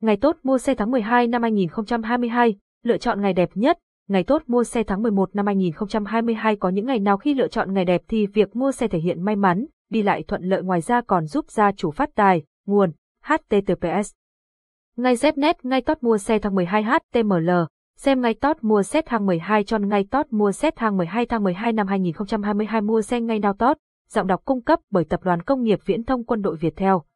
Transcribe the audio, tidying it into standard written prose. Ngày tốt mua xe tháng 12 năm 2022, lựa chọn ngày đẹp nhất. Ngày tốt mua xe tháng 11 năm 2022 có những ngày nào khi lựa chọn ngày đẹp thì việc mua xe thể hiện may mắn, đi lại thuận lợi, ngoài ra còn giúp gia chủ phát tài. Nguồn: https. Ngay Znet ngay tốt mua xe tháng 12 html. Xem ngay tốt mua xe tháng 12 cho ngay tốt mua xe tháng 12 tháng 12 năm 2022 mua xe ngay nào tốt. Giọng đọc cung cấp bởi Tập đoàn Công nghiệp Viễn thông Quân đội Việt Theo.